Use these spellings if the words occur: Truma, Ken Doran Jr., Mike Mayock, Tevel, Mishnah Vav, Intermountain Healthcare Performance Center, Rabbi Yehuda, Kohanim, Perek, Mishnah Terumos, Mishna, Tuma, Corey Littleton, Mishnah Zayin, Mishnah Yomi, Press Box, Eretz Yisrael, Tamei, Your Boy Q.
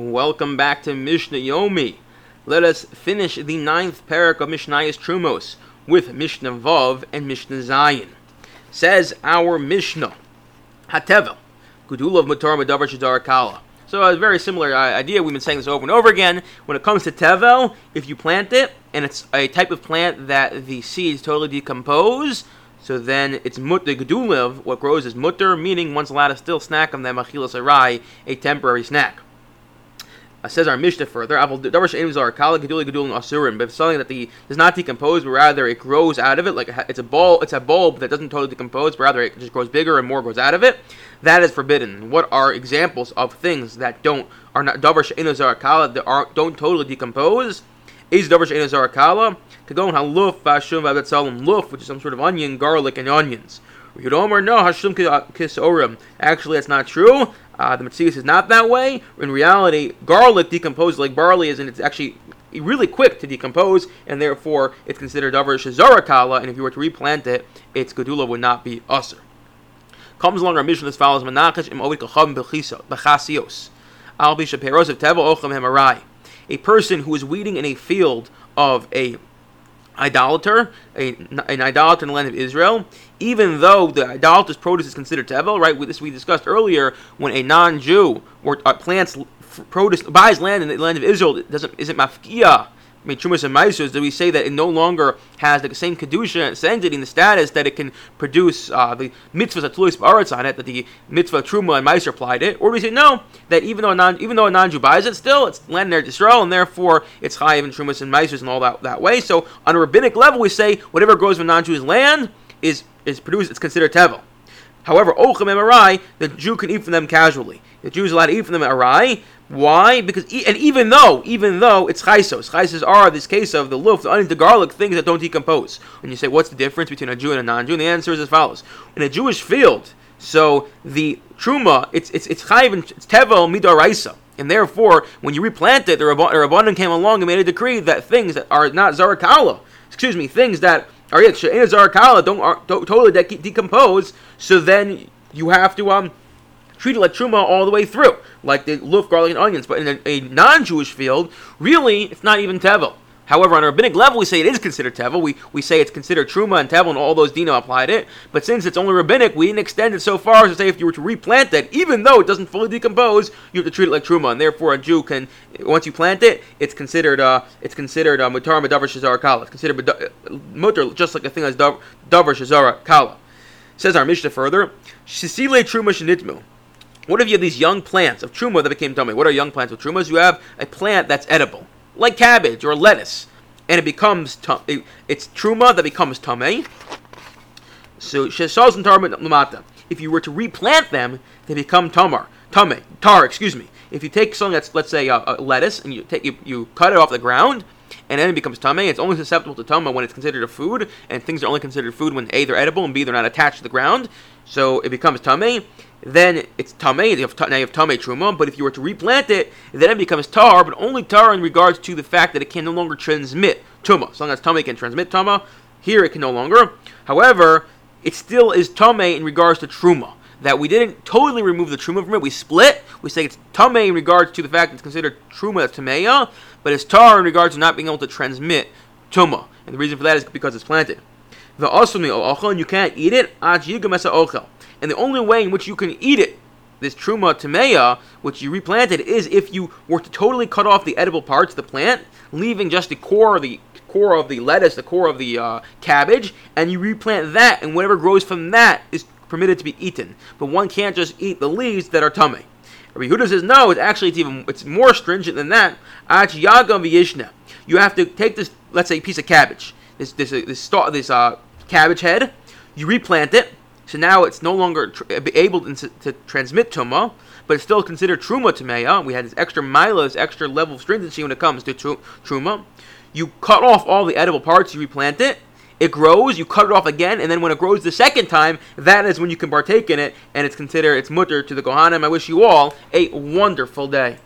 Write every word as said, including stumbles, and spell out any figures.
Welcome back to Mishnah Yomi. Let us finish the ninth Perek of Mishnah Terumos with Mishnah Vav and Mishnah Zayin. Says our Mishnah, Hatevel, Gudulav Mutar Medavar Shadar Kala. So a very similar uh, idea. We've been saying this over and over again. When it comes to Tevel, if you plant it, and it's a type of plant that the seeds totally decompose, so then it's mutter geduliv, what grows is mutter, meaning one's allowed to still snack on them, achilas arai, a temporary snack. Uh, says our Mishnah further, but if something that the, does not decompose, but rather it grows out of it, like it's a bulb, it's a bulb that doesn't totally decompose, but rather it just grows bigger and more grows out of it, that is forbidden. What are examples of things that don't are not that are, don't totally decompose? Is davar she'eino zara kala kagon haluf v'hashum v'abetzalim luf, which is some sort of onion, garlic, and onions. You don't remember, no hashum kisorim. Actually, that's not true. Uh, the Metzius is not that way. In reality, garlic decomposes like barley is, and it's actually really quick to decompose, and therefore it's considered davar she'zara kala. And if you were to replant it, its gedula would not be usur. Comes along our mission as follows: Manachesh im ovid kachavim b'chasios al b'shaperos of tevel ochem hemarai. A person who is weeding in a field of a idolater, a, an idolater in the land of Israel, even though the idolater's produce is considered tevel, right? This we discussed earlier, when a non-Jew or uh, plants produce, buys land in the land of Israel, it doesn't isn't mafkiya, mitrumas and maisus, do we say that it no longer has the same kedusha, its entity, and the status that it can produce uh, the mitzvahs atluis b'aretz on it, that the mitzvah truma and maiser applied it, or do we say no, that even though a non even though a non-Jew buys it, still it's land in Eretz Yisrael, and therefore it's chayav and trumas and maisus and all that that way? So on a rabbinic level, we say whatever grows from non-Jew's land is is produced, it's considered tevel. However, ochem arai, the Jew can eat from them casually. The Jew is allowed to eat from them arai. Why? Because e- and even though, even though it's chaisos, chaisos are this case of the luf, the onion, the garlic, things that don't decompose. And you say, what's the difference between a Jew and a non-Jew? And the answer is as follows: in a Jewish field, so the truma, it's it's it's chayv, it's tevel midaraisa, and therefore when you replant it, the Rabbanan came along and made a decree that things that are not zarakala, excuse me, things that are yet she'eino zara kala don't are, to, totally de- decompose. So then you have to um. treat it like truma all the way through, like the luf, garlic, and onions. But in a, a non-Jewish field, really, it's not even tevel. However, on a rabbinic level, we say it is considered tevel. We we say it's considered truma and tevel, and all those dina applied it. But since it's only rabbinic, we didn't extend it so far as to say if you were to replant it, even though it doesn't fully decompose, you have to treat it like truma, and therefore a Jew can, once you plant it, it's considered uh, it's considered uh, mutar medavar shezara kala. It's considered mutar, just like a thing that's davar shezara kala. Says our Mishnah further, shisile truma shenitmu. What if you have these young plants of truma that became tummy? What are young plants with trumas? You have a plant that's edible, like cabbage or lettuce, and it becomes tum- it, it's truma that becomes tummy. So shesaz and tar lamata. If you were to replant them, they become tamar, tummy, tar. Excuse me. If you take something that's, let's say, a, a lettuce, and you take you, you cut it off the ground, and then it becomes tummy. It's only susceptible to tummy when it's considered a food, and things are only considered food when A, they're edible, and B, they're not attached to the ground. So it becomes tummy. Then it's tamei, now you have tamei truma, but if you were to replant it, then it becomes tar, but only tar in regards to the fact that it can no longer transmit truma. So long as tamei can transmit tuma, here it can no longer. However, it still is tamei in regards to truma, that we didn't totally remove the truma from it, we split, we say it's tamei in regards to the fact that it's considered truma as tameya, but it's tar in regards to not being able to transmit tuma. And the reason for that is because it's planted. The asumi ochel, and you can't eat it, ad yigamesa ochel. And the only way in which you can eat it, this truma tameya, which you replanted, is if you were to totally cut off the edible parts of the plant, leaving just the core, the core of the lettuce, the core of the uh, cabbage, and you replant that, and whatever grows from that is permitted to be eaten. But one can't just eat the leaves that are tummy. Rabbi Yehuda says no. It's actually it's even it's more stringent than that. You have to take this, let's say, piece of cabbage, this this uh, this star, this uh, cabbage head. You replant it. So now it's no longer tr- able to, to transmit tumah, but it's still considered truma tameya. We had this extra mila, this extra level of stringency when it comes to tr- truma. You cut off all the edible parts, you replant it, it grows, you cut it off again, and then when it grows the second time, that is when you can partake in it, and it's considered, it's mutter to the Kohanim. I wish you all a wonderful day.